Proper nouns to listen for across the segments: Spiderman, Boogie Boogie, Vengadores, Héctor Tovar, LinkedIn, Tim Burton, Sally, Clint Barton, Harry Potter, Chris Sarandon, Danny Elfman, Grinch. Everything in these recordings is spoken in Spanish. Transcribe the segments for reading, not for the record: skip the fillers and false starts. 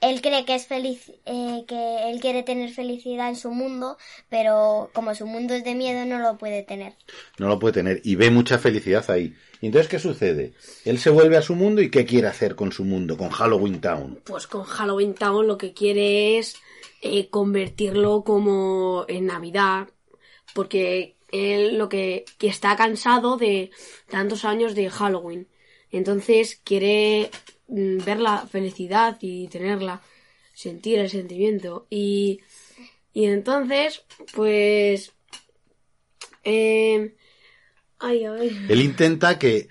Él cree que es feliz, que él quiere tener felicidad en su mundo, pero como su mundo es de miedo, no lo puede tener. No lo puede tener y ve mucha felicidad ahí. ¿Y entonces qué sucede? Él se vuelve a su mundo y ¿qué quiere hacer con su mundo, con Halloween Town? Pues con Halloween Town lo que quiere es convertirlo como en Navidad, porque él lo que está cansado de tantos años de Halloween. Entonces quiere ver la felicidad y tenerla, sentir el sentimiento y entonces pues ay, a ver. Él intenta que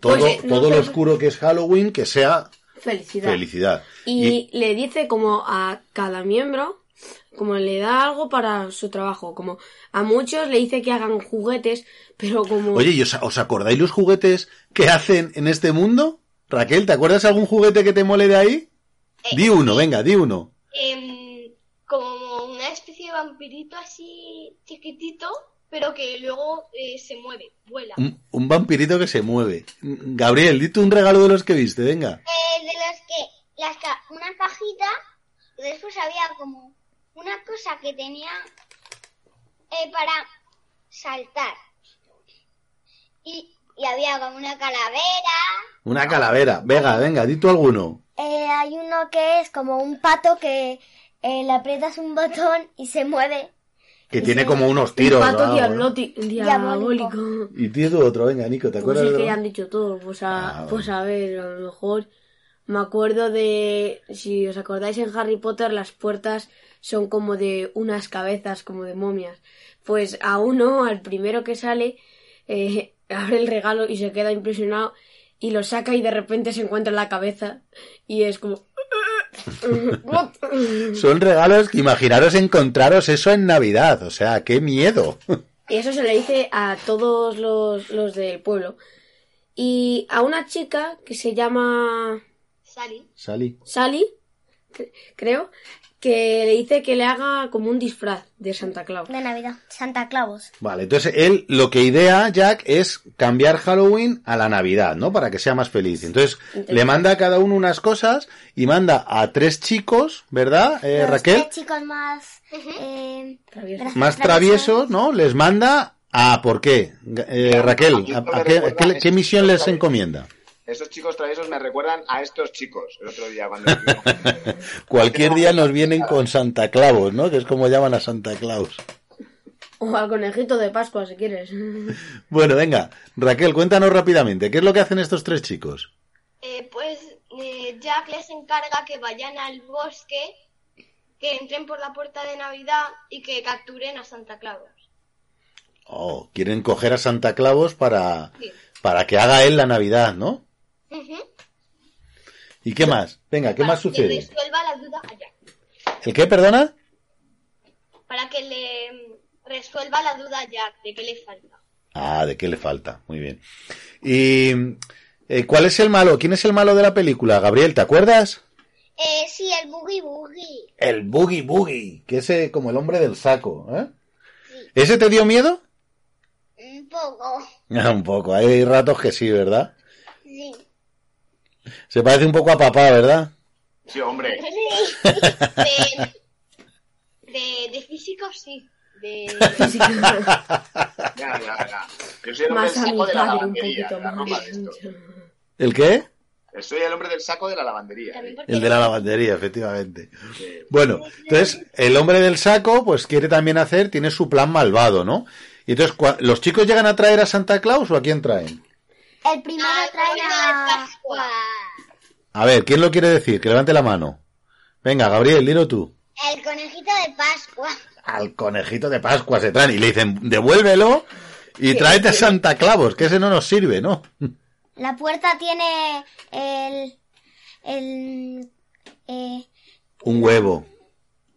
todo, pues, todo lo oscuro que es Halloween que sea felicidad. Y le dice como a cada miembro, como le da algo para su trabajo, como a muchos le dice que hagan juguetes, pero como... Oye, ¿y os acordáis los juguetes que hacen en este mundo? Raquel, ¿te acuerdas algún juguete que te mole de ahí? Di uno. Como una especie de vampirito así chiquitito, pero que luego se mueve, vuela. Un vampirito que se mueve. Gabriel, dite un regalo de los que viste, venga. De los que... una cajita, después había como una cosa que tenía para saltar. Y había como una calavera. Una calavera. Venga, di tú alguno. Hay uno que es como un pato que le aprietas un botón y se mueve. Que tiene como unos tiros. Un pato diabólico. Y tienes otro, venga, Nico, ¿te acuerdas? Pues es que ya han dicho todo. Pues a ver, a lo mejor me acuerdo de... Si os acordáis, en Harry Potter las puertas son como de unas cabezas, como de momias. Pues a uno, al primero que sale... abre el regalo y se queda impresionado y lo saca y de repente se encuentra en la cabeza y es como... Son regalos que imaginaros encontraros eso en Navidad, o sea, ¡qué miedo! Y eso se le dice a todos los del pueblo. Y a una chica que se llama... Sally, creo, que le dice que le haga como un disfraz de Santa Claus. De Navidad, Santa Claus. Vale, entonces él lo que idea, Jack, es cambiar Halloween a la Navidad, ¿no? Para que sea más feliz. Entonces le manda a cada uno unas cosas y manda a 3 chicos, ¿verdad, Raquel? 3 chicos más... más traviesos, ¿no? Les manda a... ¿Por qué? Raquel, ¿qué misión les encomienda? Estos chicos traviesos me recuerdan a estos chicos el otro día cuando cualquier día nos vienen con Santa Claus, ¿no? Que es como llaman a Santa Claus. O al conejito de Pascua, si quieres. Bueno, venga, Raquel, cuéntanos rápidamente, ¿qué es lo que hacen estos 3 chicos? Pues Jack les encarga que vayan al bosque, que entren por la puerta de Navidad y que capturen a Santa Claus. Oh, quieren coger a Santa Claus para que haga él la Navidad, ¿no? Uh-huh. ¿Y qué más? Venga, ¿qué más sucede? Que resuelva la duda a Jack. ¿El qué, perdona? Para que le resuelva la duda a Jack de qué le falta. Ah, de qué le falta, muy bien. ¿Y cuál es el malo? ¿Quién es el malo de la película? Gabriel, ¿te acuerdas? Sí, el Boogie Boogie. El Boogie Boogie, que es como el hombre del saco, ¿eh? Sí. ¿Ese te dio miedo? Un poco, hay ratos que sí, ¿verdad? Sí. Se parece un poco a papá, ¿verdad? Sí, hombre. De físico, sí. De físico. Ya. Yo soy el hombre del saco de la lavandería. ¿El qué? Soy el hombre del saco de la lavandería. El de la lavandería, efectivamente. Bueno, entonces, el hombre del saco, pues quiere también hacer, tiene su plan malvado, ¿no? Y entonces, ¿los chicos llegan a traer a Santa Claus o a quién traen? El primero trae a Pascua. A ver, ¿quién lo quiere decir? Que levante la mano. Venga, Gabriel, dilo tú. El conejito de Pascua. Al conejito de Pascua se traen y le dicen, devuélvelo y tráete a Santa Claus, que ese no nos sirve, ¿no? La puerta tiene un huevo.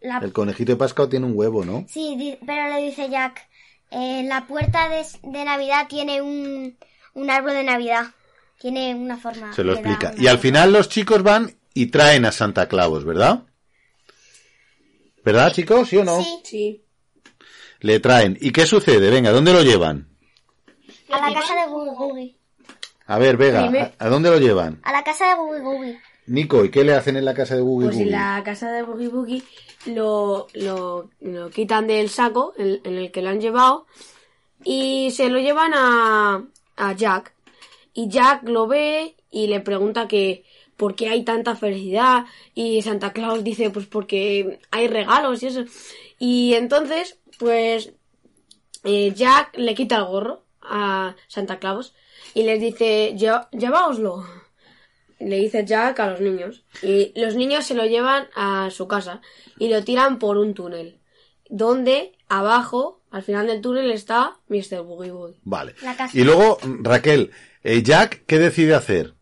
El conejito de Pascua tiene un huevo, ¿no? Sí, pero le dice Jack... la puerta de Navidad tiene un árbol de Navidad. Tiene una forma. Se lo explica. Y al final los chicos van y traen a Santa Claus, ¿verdad? ¿Verdad, chicos? ¿Sí o no? Sí. Le traen. ¿Y qué sucede? Venga, ¿dónde lo llevan? A la casa de Boogie Boogie. A ver, Vega, ¿a dónde lo llevan? A la casa de Boogie Boogie. Nico, ¿y qué le hacen en la casa de Boogie Boogie? Pues en la casa de Boogie Boogie lo quitan del saco en el que lo han llevado y se lo llevan a Jack. Y Jack lo ve y le pregunta que por qué hay tanta felicidad y Santa Claus dice pues porque hay regalos y eso. Y entonces pues Jack le quita el gorro a Santa Claus y les dice lleváoslo. Le dice Jack a los niños. Y los niños se lo llevan a su casa y lo tiran por un túnel. Donde abajo, al final del túnel, está Mr. Boogie Boogie. Vale. Y luego, Raquel, Jack, ¿qué decide hacer?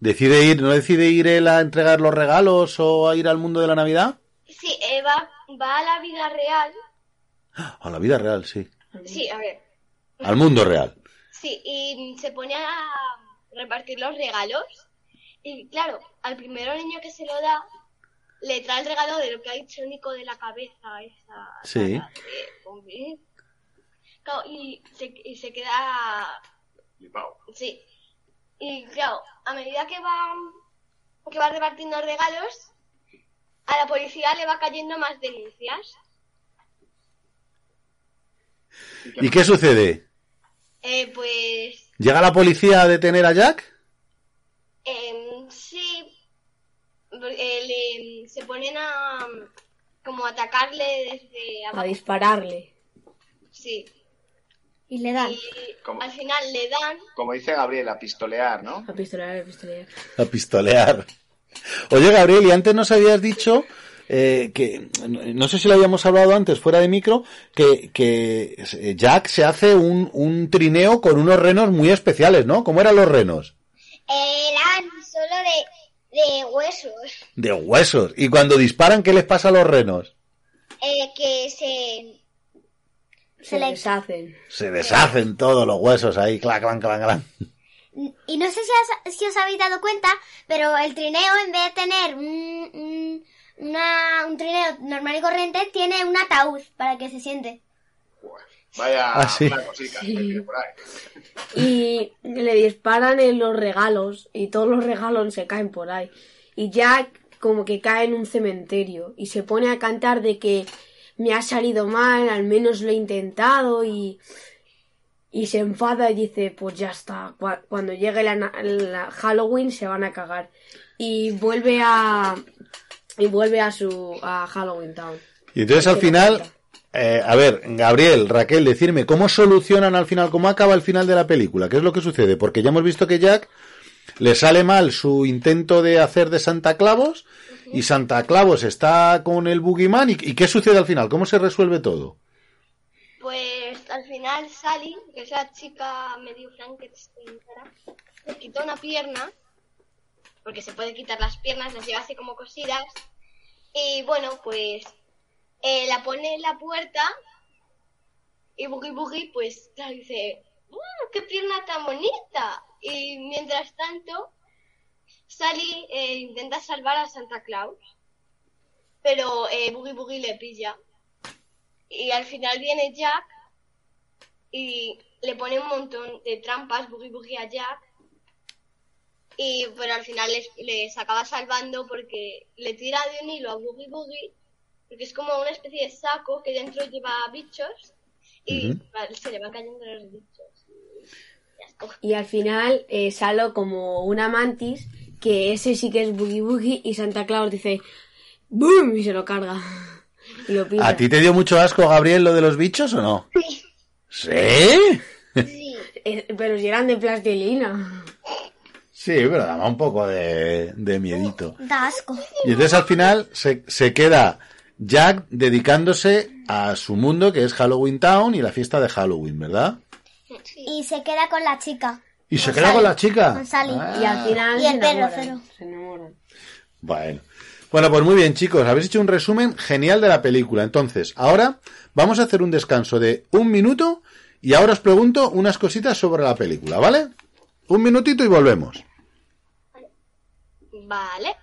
¿Decide ir, no decide ir él a entregar los regalos o a ir al mundo de la Navidad? Sí, va a la vida real. A la vida real, sí. Sí, a ver. Al mundo real. Sí, y se pone a repartir los regalos y claro, al primer niño que se lo da le trae el regalo de lo que ha dicho Nico de la cabeza esa. Sí. Claro, y se queda flipado. Sí. Y claro, a medida que va repartiendo regalos, a la policía le va cayendo más denuncias. ¿Y qué sucede? Pues... ¿Llega la policía a detener a Jack? Sí. Se ponen a... como a atacarle desde... abajo. A dispararle. Sí. Y le dan. Y al final le dan... Como dice Gabriel, a pistolear, ¿no? A pistolear. A pistolear. Oye, Gabriel, y antes nos habías dicho... que no sé si lo habíamos hablado antes fuera de micro, que Jack se hace un trineo con unos renos muy especiales, ¿no? ¿Cómo eran los renos? Eran solo de huesos. De huesos. ¿Y cuando disparan qué les pasa a los renos? Que se deshacen. Se deshacen todos los huesos ahí, clac, clan, clan, clan. Y no sé si os habéis dado cuenta, pero el trineo en vez de tener un trineo normal y corriente tiene un ataúd para que se siente. Vaya, ¿sí? Una cosita. Sí. Por ahí. Y le disparan en los regalos y todos los regalos se caen por ahí. Y Jack como que cae en un cementerio y se pone a cantar de que me ha salido mal, al menos lo he intentado y se enfada y dice pues ya está, cuando llegue la Halloween se van a cagar. Y vuelve a Halloween Town. Y entonces al final, a ver, Gabriel, Raquel, decirme, ¿cómo solucionan al final? ¿Cómo acaba el final de la película? ¿Qué es lo que sucede? Porque ya hemos visto que Jack le sale mal su intento de hacer de Santa Claus, uh-huh. Y Santa Claus está con el Boogeyman, ¿y qué sucede al final? ¿Cómo se resuelve todo? Pues al final Sally, que es la chica medio Frankenstein, le quitó una pierna, porque se puede quitar las piernas, las lleva así como cosidas. Y bueno, pues la pone en la puerta y Boogie Boogie pues dice, ¡qué pierna tan bonita! Y mientras tanto, Sally intenta salvar a Santa Claus, pero Boogie Boogie le pilla. Y al final viene Jack y le pone un montón de trampas Boogie Boogie a Jack. Y bueno, al final les acaba salvando porque le tira de un hilo a Boogie Boogie, porque es como una especie de saco que dentro lleva bichos y uh-huh. Se le van cayendo los bichos. Y al final sale como una mantis, que ese sí que es Boogie Boogie, y Santa Claus dice ¡boom! Y se lo carga. Y lo pilla. ¿A ti te dio mucho asco, Gabriel, lo de los bichos o no? Sí. ¿Sí? Sí. Pero si eran de plastilina. Sí, pero daba un poco de miedito. Da asco. Y entonces al final se queda Jack dedicándose a su mundo, que es Halloween Town y la fiesta de Halloween, ¿verdad? Sí. Y se queda con la chica. ¿Y se queda con la chica? Con Sally. Ah. Y al final y el perro. Se enamoran. Bueno, pues muy bien, chicos. Habéis hecho un resumen genial de la película. Entonces, ahora vamos a hacer un descanso de un minuto y ahora os pregunto unas cositas sobre la película, ¿vale? Un minutito y volvemos. Vale.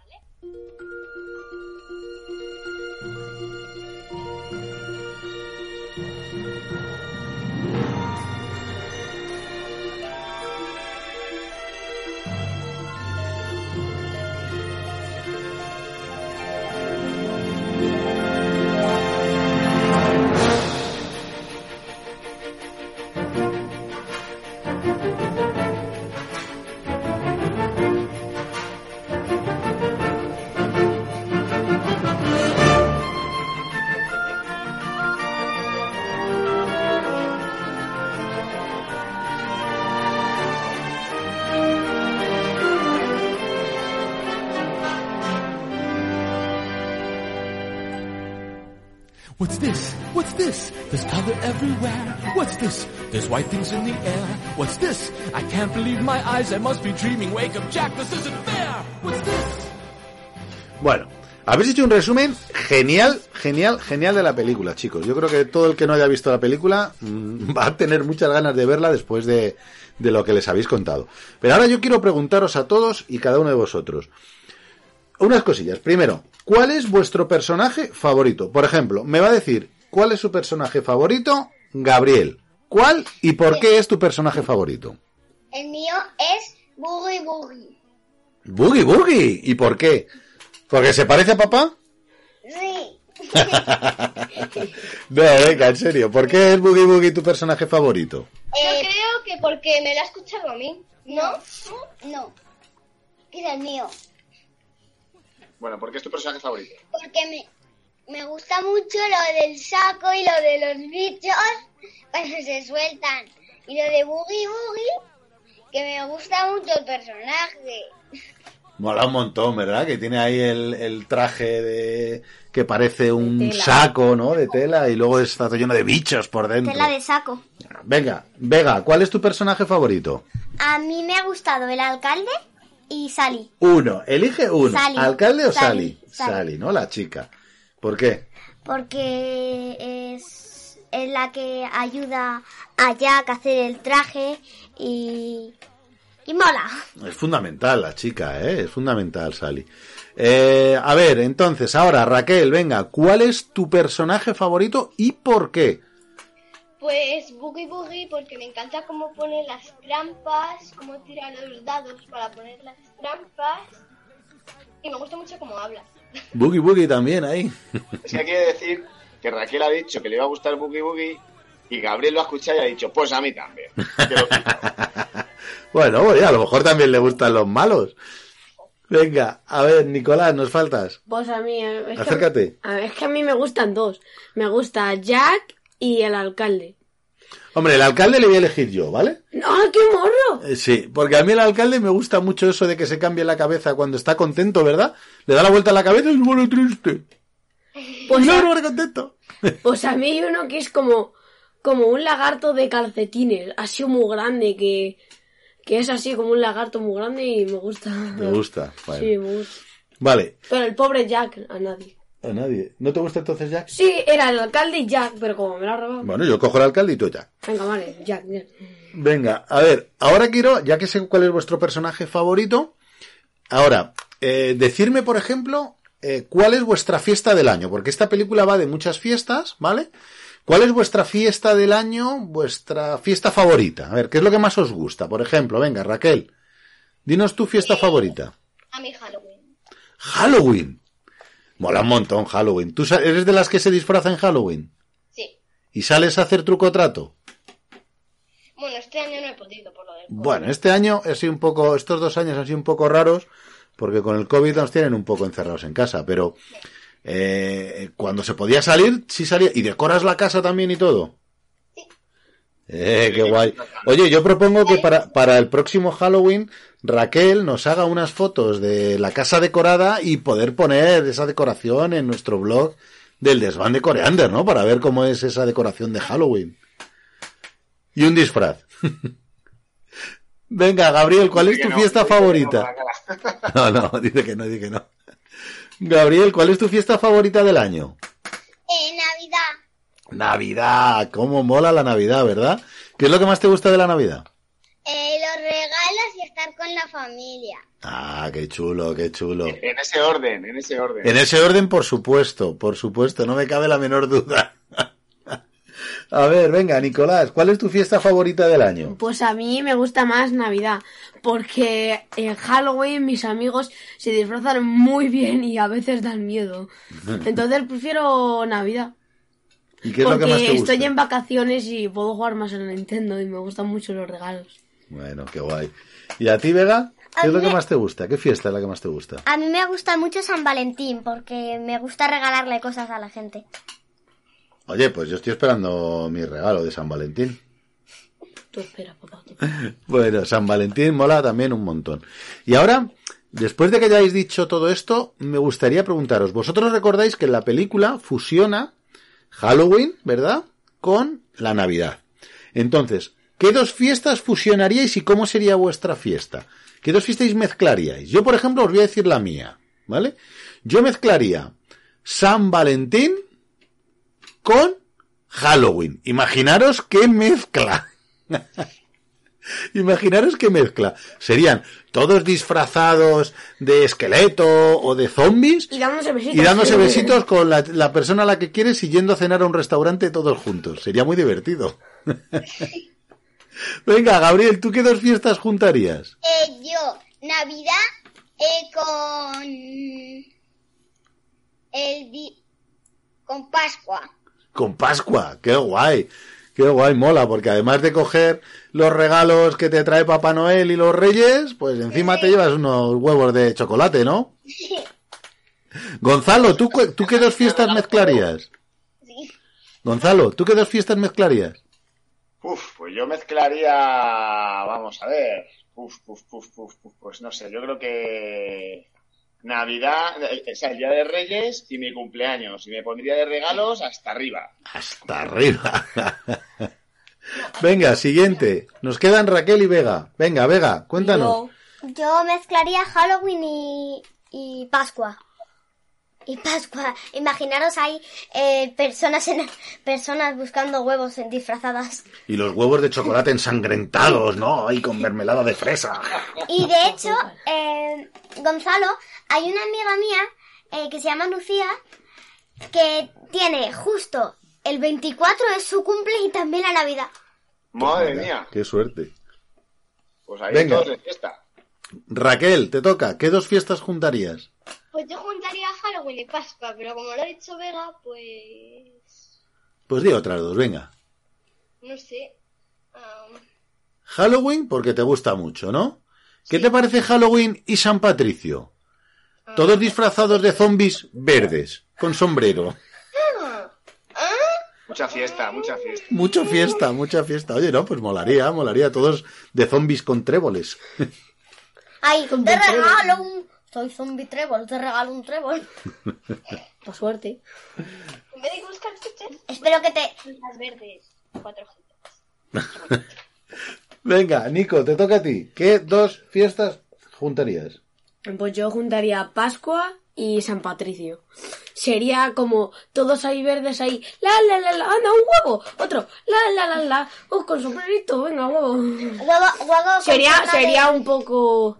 What's this? What's this? There's color everywhere. What's this? There's white things in the air. What's this? I can't believe my eyes. I must be dreaming. Wake up, Jack. This isn't fair. What's this? Bueno, habéis hecho un resumen genial de la película, chicos. Yo creo que todo el que no haya visto la película va a tener muchas ganas de verla después de lo que les habéis contado. Pero ahora yo quiero preguntaros a todos y cada uno de vosotros unas cosillas. Primero, ¿cuál es vuestro personaje favorito? Por ejemplo, me va a decir, ¿cuál es su personaje favorito? Gabriel. ¿Cuál y por qué es tu personaje favorito? El mío es Boogie Boogie. ¿Boogie Boogie? ¿Y por qué? ¿Porque se parece a papá? Sí. No, venga, en serio, ¿por qué es Boogie Boogie tu personaje favorito? Yo creo que porque me lo ha escuchado a mí. No. Es el mío. Bueno, ¿por qué es tu personaje favorito? Porque me gusta mucho lo del saco y lo de los bichos cuando se sueltan. Y lo de Boogie Boogie, que me gusta mucho el personaje. Mola un montón, ¿verdad? Que tiene ahí el traje de que parece un saco, ¿no? De tela y luego está todo lleno de bichos por dentro. Tela de saco. Venga, Vega, ¿cuál es tu personaje favorito? A mí me ha gustado el alcalde y Sally. Uno, elige uno. Sally. ¿Alcalde o Sally? Sally, ¿no? La chica. ¿Por qué? Porque es la que ayuda a Jack a hacer el traje y mola. Es fundamental la chica, ¿eh? Es fundamental Sally. A ver, entonces, ahora Raquel, venga, ¿cuál es tu personaje favorito y por qué? Pues Boogie Boogie, porque me encanta cómo pone las trampas, cómo tira los dados para poner las trampas. Y me gusta mucho cómo habla. Boogie Boogie también ahí. Es que quiere decir que Raquel ha dicho que le iba a gustar Boogie Boogie y Gabriel lo ha escuchado y ha dicho, pues a mí también. Bueno, pues a lo mejor también le gustan los malos. Venga, a ver, Nicolás, nos faltas. Pues a mí... Acércate. Es que a mí me gustan dos. Me gusta Jack... y el alcalde. Hombre, el alcalde le voy a elegir yo, ¿vale? ¡No, qué morro! Sí, porque a mí el alcalde me gusta mucho eso de que se cambie la cabeza cuando está contento, ¿verdad? Le da la vuelta a la cabeza y se vuelve triste. Pues no, no, contento. Pues a mí hay uno que es como un lagarto de calcetines, así muy grande, que es así como un lagarto muy grande y me gusta. Me gusta, vale. Sí, me gusta. Vale. Pero el pobre Jack, a nadie. A nadie. ¿No te gusta entonces Jack? Sí, era el alcalde y Jack, pero como me lo ha robado... Bueno, yo cojo el alcalde y tú Jack. Venga, vale, Jack. Venga, a ver, ahora quiero, ya que sé cuál es vuestro personaje favorito, ahora, decirme, por ejemplo, cuál es vuestra fiesta del año, porque esta película va de muchas fiestas, ¿vale? ¿Cuál es vuestra fiesta del año, vuestra fiesta favorita? A ver, ¿qué es lo que más os gusta? Por ejemplo, venga, Raquel, dinos tu fiesta favorita. A mí Halloween. ¿Halloween? Mola un montón Halloween. ¿Tú eres de las que se disfraza en Halloween? Sí. ¿Y sales a hacer truco o trato? Bueno, este año no he podido por lo del COVID. Bueno, este año ha sido un poco... Estos 2 años han sido un poco raros porque con el COVID nos tienen un poco encerrados en casa, pero cuando se podía salir, sí salía. ¿Y decoras la casa también y todo? Sí. Qué guay. Oye, yo propongo que para el próximo Halloween... Raquel nos haga unas fotos de la casa decorada y poder poner esa decoración en nuestro blog del Desván de Coreander, ¿no? Para ver cómo es esa decoración de Halloween. Y un disfraz. Venga, Gabriel, ¿cuál es tu fiesta favorita? No, dice que no. Gabriel, ¿cuál es tu fiesta favorita del año? Navidad, cómo mola la Navidad, ¿verdad? ¿Qué es lo que más te gusta de la Navidad? Los regalos y estar con la familia. Ah, qué chulo. En ese orden. En ese orden, por supuesto, no me cabe la menor duda. A ver, venga, Nicolás, ¿cuál es tu fiesta favorita del año? Pues a mí me gusta más Navidad, porque en Halloween mis amigos se disfrazan muy bien y a veces dan miedo. Entonces prefiero Navidad. ¿Y qué es lo que más te gusta? Porque estoy en vacaciones y puedo jugar más en Nintendo y me gustan mucho los regalos. Bueno, qué guay. ¿Y a ti, Vega? ¿Qué es lo que más te gusta? ¿Qué fiesta es la que más te gusta? A mí me gusta mucho San Valentín, porque me gusta regalarle cosas a la gente. Oye, pues yo estoy esperando mi regalo de San Valentín. Tú espera, papá. Bueno, San Valentín mola también un montón. Y ahora, después de que hayáis dicho todo esto, me gustaría preguntaros, ¿vosotros recordáis que en la película fusiona Halloween, ¿verdad?, con la Navidad. Entonces, ¿qué dos fiestas fusionaríais y cómo sería vuestra fiesta? ¿Qué dos fiestas mezclaríais? Yo, por ejemplo, os voy a decir la mía, ¿vale? Yo mezclaría San Valentín con Halloween. Imaginaros qué mezcla. Imaginaros qué mezcla. Serían todos disfrazados de esqueleto o de zombies y dándose besitos, con la persona a la que quieres y yendo a cenar a un restaurante todos juntos. Sería muy divertido. Venga, Gabriel, ¿tú qué dos fiestas juntarías? Yo, Navidad con Pascua. Con Pascua, qué guay. Qué guay, mola, porque además de coger los regalos que te trae Papá Noel y los Reyes, pues encima te llevas unos huevos de chocolate, ¿no? Sí. Gonzalo, ¿tú qué dos fiestas mezclarías? Sí. Gonzalo, ¿tú qué dos fiestas mezclarías? Pues yo mezclaría... Vamos a ver... Pues no sé, yo creo que... Navidad, o sea, el Día de Reyes y mi cumpleaños. Y me pondría de regalos hasta arriba. ¡Hasta arriba! Venga, siguiente. Nos quedan Raquel y Vega. Venga, Vega, cuéntanos. Yo mezclaría Halloween y Pascua. Y Pascua. Imaginaros ahí personas buscando huevos disfrazadas. Y los huevos de chocolate ensangrentados, ¿no? Ahí con mermelada de fresa. Y de hecho, Gonzalo, hay una amiga mía que se llama Lucía que tiene justo el 24 es su cumple y también la Navidad. ¡Madre mía! ¡Qué suerte! Pues ahí venga. Todos de fiesta. Raquel, te toca. ¿Qué dos fiestas juntarías? Pues yo juntaría Halloween y Pascua, pero como lo ha dicho Vega, pues... Pues di otras dos, venga. No sé. Halloween, porque te gusta mucho, ¿no? Sí. ¿Qué te parece Halloween y San Patricio? Todos disfrazados de zombies verdes, con sombrero. Mucha fiesta. Oye, no, pues molaría todos de zombies con tréboles. Ay, te regalo un... Soy zombie trébol, te regalo un trébol. Por suerte. En vez de buscar chuches, espero que te... Las verdes, 4 juntas. Venga, Nico, te toca a ti. ¿Qué dos fiestas juntarías? Pues yo juntaría Pascua y San Patricio. Sería como todos ahí verdes ahí. La, anda, un huevo. Otro, la. Con sombrerito, venga, huevo. Sería un poco...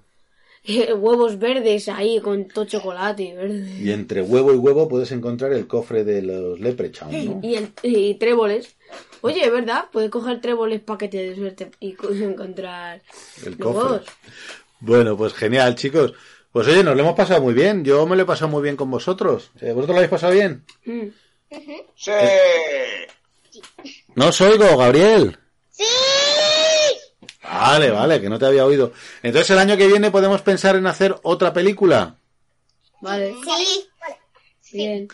Huevos verdes ahí con todo chocolate verde. Y entre huevo y huevo puedes encontrar el cofre de los leprechauns, ¿no? Y tréboles. Oye, ¿verdad? Puedes coger tréboles para que te dé suerte y encontrar el cofre. Huevos. Bueno, pues genial, chicos. Pues oye, nos lo hemos pasado muy bien. Yo me lo he pasado muy bien con vosotros. ¿Vosotros lo habéis pasado bien? Mm. Uh-huh. ¡Sí! ¿No os oigo, Gabriel? ¡Sí! Vale, que no te había oído. Entonces el año que viene podemos pensar en hacer otra película. Vale. Sí. Bien.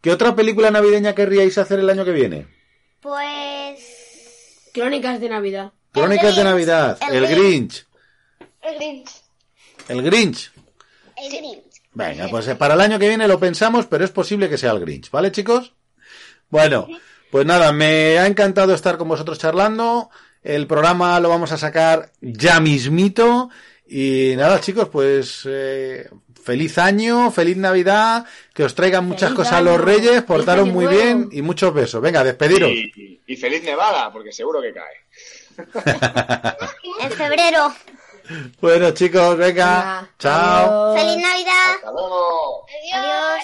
¿Qué otra película navideña querríais hacer el año que viene? Pues... Crónicas de Navidad. El Grinch. Venga, pues para el año que viene lo pensamos, pero es posible que sea el Grinch. ¿Vale, chicos? Bueno, pues nada, me ha encantado estar con vosotros charlando. El programa lo vamos a sacar ya mismito. Y nada, chicos, pues feliz año, feliz Navidad, que os traigan muchas cosas a los Reyes, portaros muy bien y muchos besos. Venga, despediros. Y feliz nevada, porque seguro que cae. En febrero. Bueno, chicos, venga. Chao. Adiós. Feliz Navidad. Hasta luego. Adiós.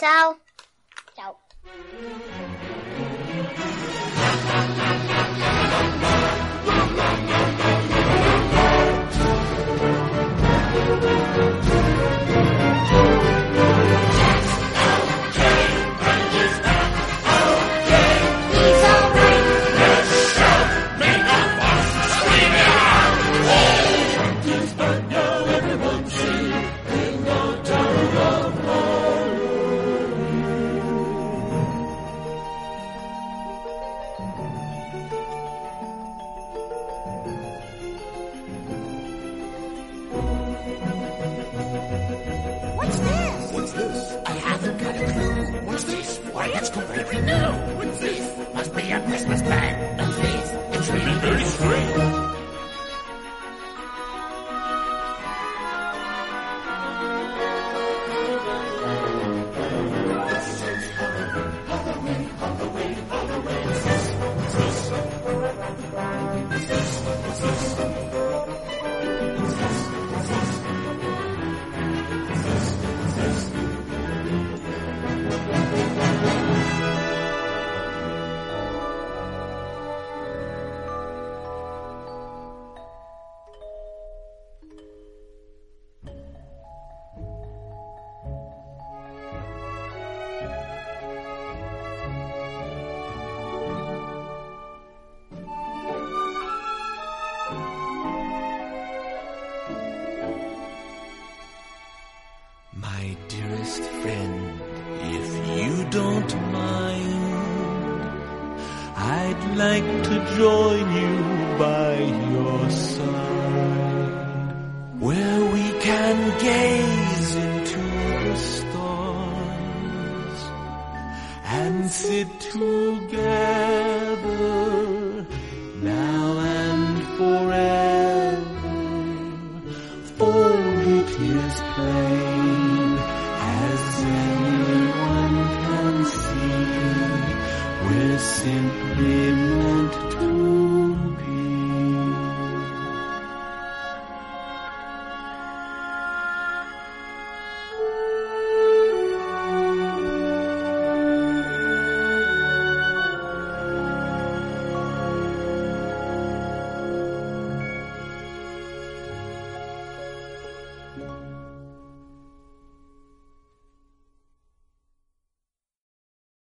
Chao. What's this? I haven't got a clue. What's this? Why? That's completely new. And this must be a Christmas bag. And this is really very strange. Simply